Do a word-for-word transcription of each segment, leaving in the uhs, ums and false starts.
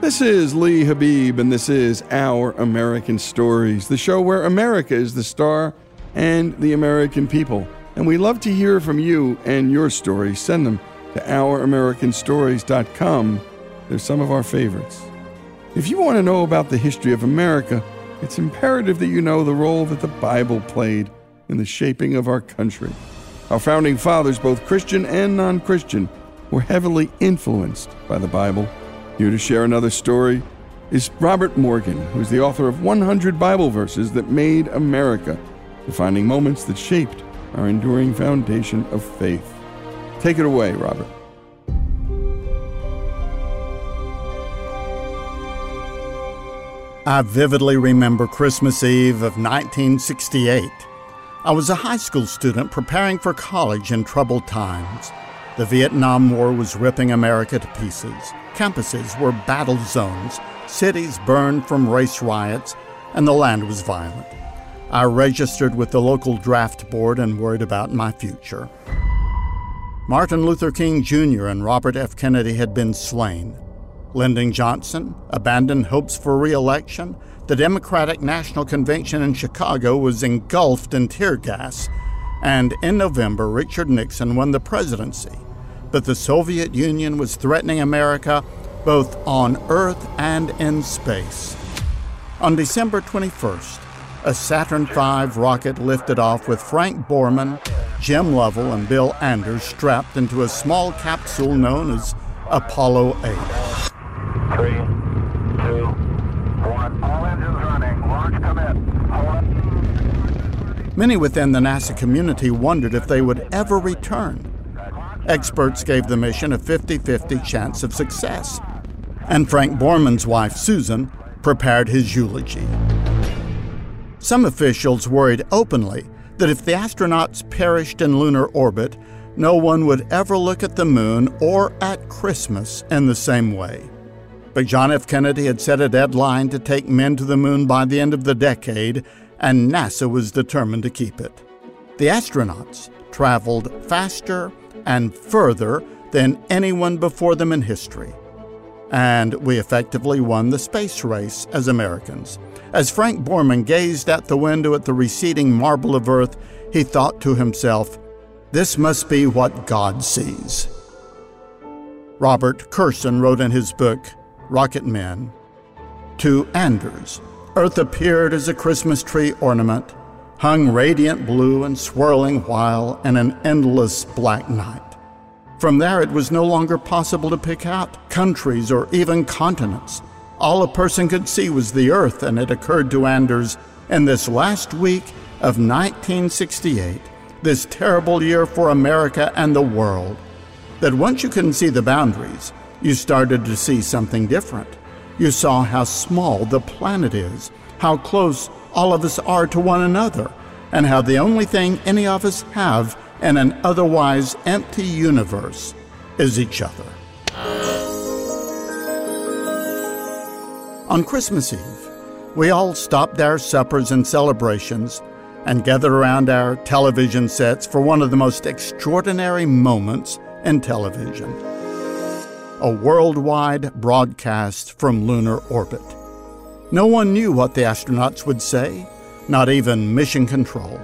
This is Lee Habib, and this is Our American Stories, the show where America is the star and the American people. And we love to hear from you and your stories. Send them to our american stories dot com. They're some of our favorites. If you want to know about the history of America, it's imperative that you know the role that the Bible played in the shaping of our country. Our founding fathers, both Christian and non-Christian, were heavily influenced by the Bible. Here to share another story is Robert Morgan, who's the author of one hundred Bible Verses That Made America, defining moments that shaped our enduring foundation of faith. Take it away, Robert. I vividly remember Christmas Eve of nineteen sixty-eight. I was a high school student preparing for college in troubled times. The Vietnam War was ripping America to pieces. Campuses were battle zones, cities burned from race riots, and the land was violent. I registered with the local draft board and worried about my future. Martin Luther King Junior and Robert F. Kennedy had been slain. Lyndon Johnson abandoned hopes for re-election. The Democratic National Convention in Chicago was engulfed in tear gas. And in November, Richard Nixon won the presidency. But the Soviet Union was threatening America both on Earth and in space. On December twenty-first, a Saturn five rocket lifted off with Frank Borman, Jim Lovell, and Bill Anders strapped into a small capsule known as Apollo eight. Three, two, one. All engines running. Launch commit. Hold. Many within the NASA community wondered if they would ever return. Experts gave the mission a fifty-fifty chance of success. And Frank Borman's wife, Susan, prepared his eulogy. Some officials worried openly that if the astronauts perished in lunar orbit, no one would ever look at the moon or at Christmas in the same way. But John F. Kennedy had set a deadline to take men to the moon by the end of the decade, and NASA was determined to keep it. The astronauts traveled faster and further than anyone before them in history. And we effectively won the space race as Americans. As Frank Borman gazed out the window at the receding marble of Earth, he thought to himself, "This must be what God sees." Robert Curson wrote in his book, Rocket Men, to Anders, Earth appeared as a Christmas tree ornament, hung radiant blue and swirling while in an endless black night. From there, it was no longer possible to pick out countries or even continents. All a person could see was the Earth, and it occurred to Anders, in this last week of nineteen sixty-eight, this terrible year for America and the world, that once you couldn't see the boundaries, you started to see something different. You saw how small the planet is, how close all of us are to one another, and how the only thing any of us have in an otherwise empty universe is each other. On Christmas Eve, we all stopped our suppers and celebrations and gathered around our television sets for one of the most extraordinary moments in television, a worldwide broadcast from lunar orbit. No one knew what the astronauts would say, not even Mission Control.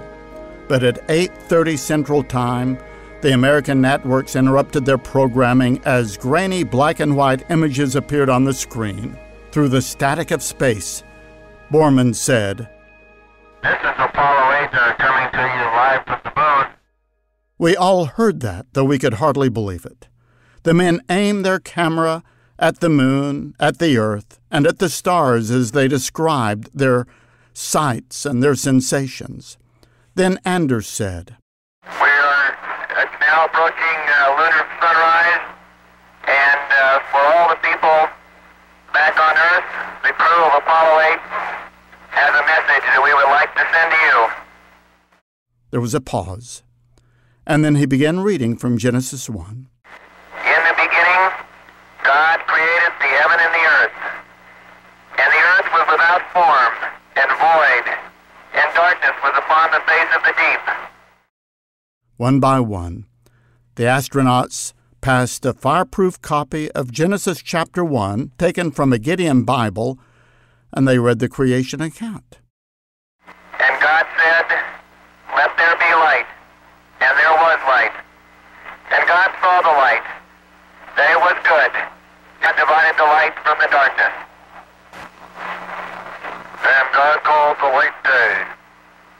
But at eight thirty Central Time, the American networks interrupted their programming as grainy black and white images appeared on the screen. Through the static of space, Borman said, "This is Apollo eight uh, coming to you live from the moon." We all heard that, though we could hardly believe it. The men aimed their camera at the moon, at the Earth, and at the stars as they described their sights and their sensations. Then Anders said, "We are now approaching uh, lunar sunrise, and uh, for all the people back on Earth, the crew of Apollo eight has a message that we would like to send to you." There was a pause, and then he began reading from Genesis one. "In the beginning, God created the heaven and the earth, and the earth was without form and void, and darkness was upon the face of the deep." One by one, the astronauts passed a fireproof copy of Genesis chapter one, taken from a Gideon Bible, and they read the creation account. "And God said, let there be light, and there was light. And God saw the light, that it was good, and divided the light from the darkness. And God called the light day,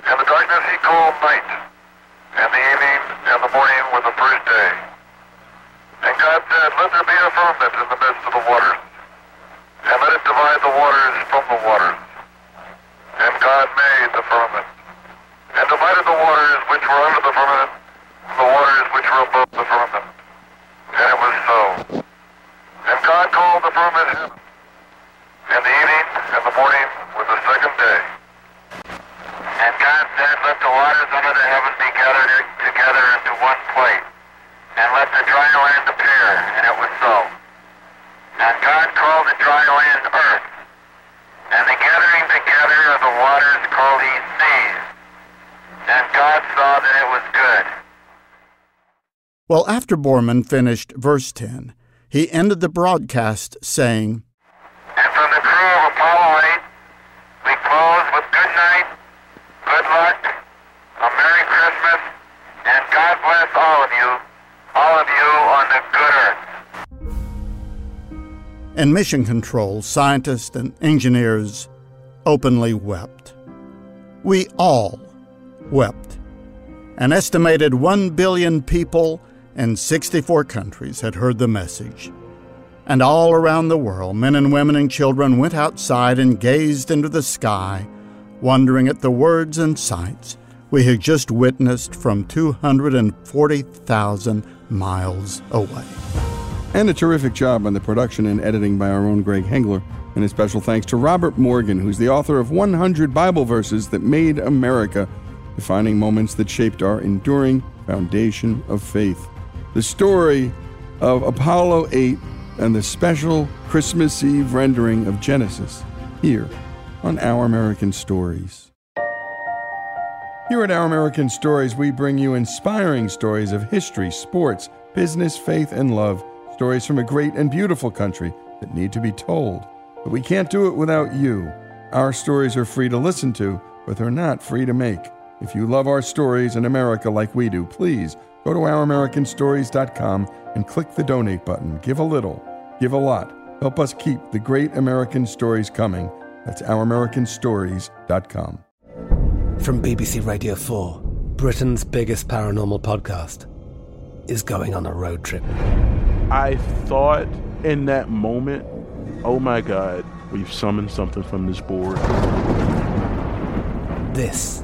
and the darkness he called night, and the evening and the morning were the first day. And God said, let there be a firmament in the midst of the waters, and let it divide the waters from the waters. And God made the firmament, and divided the waters which were under the firmament from the waters which were above the firmament. And it was so. And God called the firmament heaven, and the evening and the morning were the second day. And God said, let the waters under the heaven be gathered together into one place, and let the dry land appear, and it was so. And God called the dry land earth, and the gathering together of the waters called he seas. And God saw that it was good." Well, after Borman finished verse ten, he ended the broadcast saying, "And from the crew of Apollo eight, we close with good night, good luck, a Merry Christmas, and God bless all of you. All of you on the good earth." In Mission Control, scientists and engineers openly wept. We all wept. An estimated one billion people in sixty-four countries had heard the message. And all around the world, men and women and children went outside and gazed into the sky, wondering at the words and sights we had just witnessed from two hundred forty thousand miles away. And a terrific job on the production and editing by our own Greg Hengler. And a special thanks to Robert Morgan, who's the author of one hundred Bible Verses That Made America, defining moments that shaped our enduring foundation of faith. The story of Apollo eight and the special Christmas Eve rendering of Genesis here on Our American Stories. Here at Our American Stories, we bring you inspiring stories of history, sports, business, faith, and love. Stories from a great and beautiful country that need to be told. But we can't do it without you. Our stories are free to listen to, but they're not free to make. If you love our stories in America like we do, please go to our american stories dot com and click the donate button. Give a little, give a lot. Help us keep the great American stories coming That's our american stories dot com. From B B C Radio four, Britain's biggest paranormal podcast is going on a road trip. I thought in that moment, oh my God, we've summoned something from this board. This